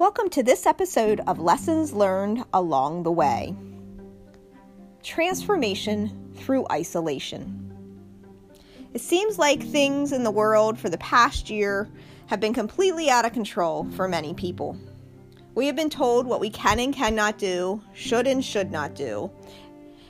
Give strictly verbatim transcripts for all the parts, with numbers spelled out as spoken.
Welcome to this episode of Lessons Learned Along the Way. Transformation through isolation. It seems like things in the world for the past year have been completely out of control for many people. We have been told what we can and cannot do, should and should not do,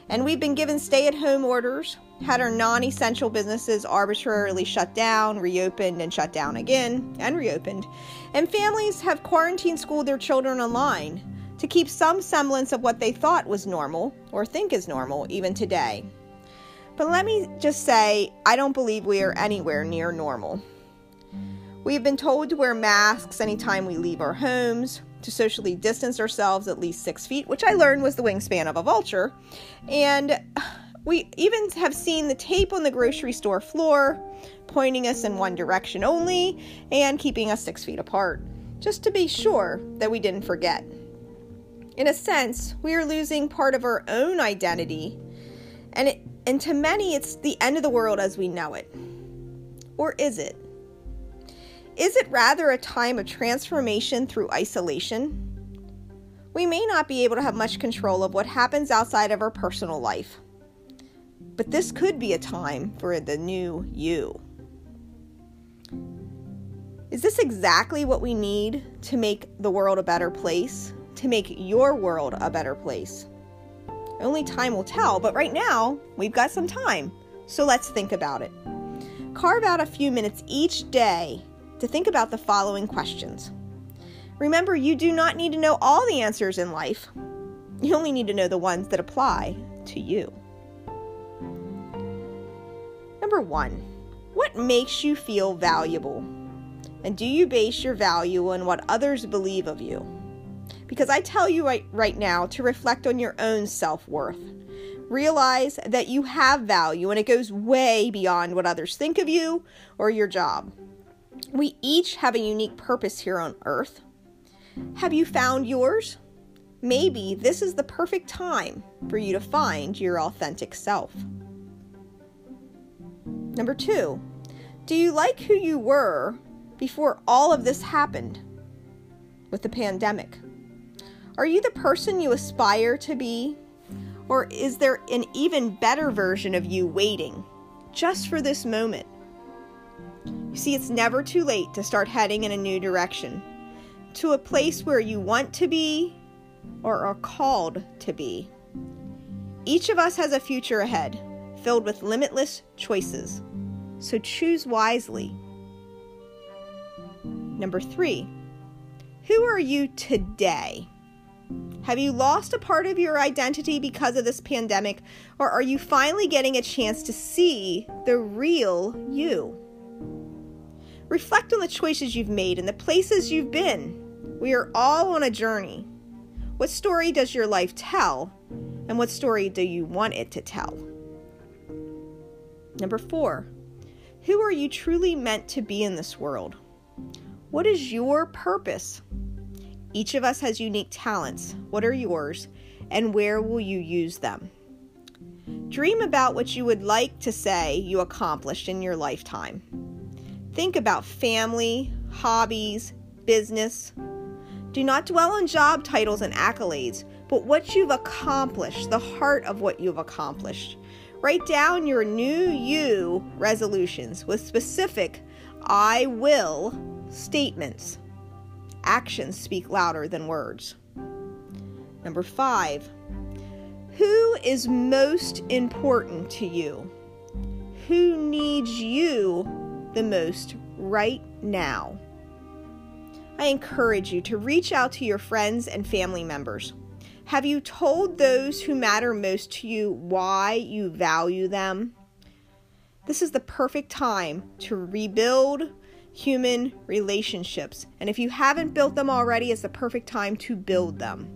and we've been given stay-at-home orders, had our non-essential businesses arbitrarily shut down, reopened, and shut down again, and reopened. And families have quarantine schooled their children online to keep some semblance of what they thought was normal, or think is normal, even today. But let me just say, I don't believe we are anywhere near normal. We've been told to wear masks anytime we leave our homes, to socially distance ourselves at least six feet, which I learned was the wingspan of a vulture. And we even have seen the tape on the grocery store floor pointing us in one direction only and keeping us six feet apart, just to be sure that we didn't forget. In a sense, we are losing part of our own identity, and, it, and to many, it's the end of the world as we know it. Or is it? Is it rather a time of transformation through isolation? We may not be able to have much control of what happens outside of our personal life, but this could be a time for the new you. Is this exactly what we need to make the world a better place? To make your world a better place? Only time will tell, but right now we've got some time, so let's think about it. Carve out a few minutes each day to think about the following questions. Remember, you do not need to know all the answers in life. You only need to know the ones that apply to you. Number one, what makes you feel valuable? And do you base your value on what others believe of you? Because I tell you right, right now to reflect on your own self-worth. Realize that you have value and it goes way beyond what others think of you or your job. We each have a unique purpose here on earth. Have you found yours? Maybe this is the perfect time for you to find your authentic self. Number two, do you like who you were before all of this happened with the pandemic? Are you the person you aspire to be? Or is there an even better version of you waiting just for this moment? You see, it's never too late to start heading in a new direction, to a place where you want to be or are called to be. Each of us has a future ahead, filled with limitless choices, so choose wisely. Number three, who are you today? Have you lost a part of your identity because of this pandemic, or are you finally getting a chance to see the real you? Reflect on the choices you've made and the places you've been. We are all on a journey. What story does your life tell? And what story do you want it to tell? Number four, who are you truly meant to be in this world? What is your purpose? Each of us has unique talents. What are yours? And where will you use them? Dream about what you would like to say you accomplished in your lifetime. Think about family, hobbies, business. Do not dwell on job titles and accolades, but what you've accomplished, the heart of what you've accomplished. Write down your new you resolutions with specific I will statements. Actions speak louder than words. Number five, who is most important to you? Who needs you the most right now? I encourage you to reach out to your friends and family members. Have you told those who matter most to you why you value them? This is the perfect time to rebuild human relationships, and if you haven't built them already, it's the perfect time to build them.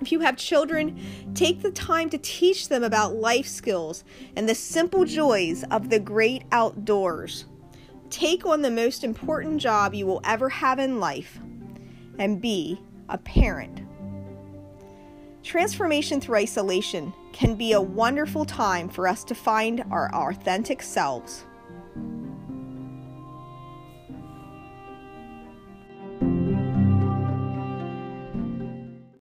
If you have children, take the time to teach them about life skills and the simple joys of the great outdoors. Take on the most important job you will ever have in life and be a parent. Transformation through isolation can be a wonderful time for us to find our authentic selves.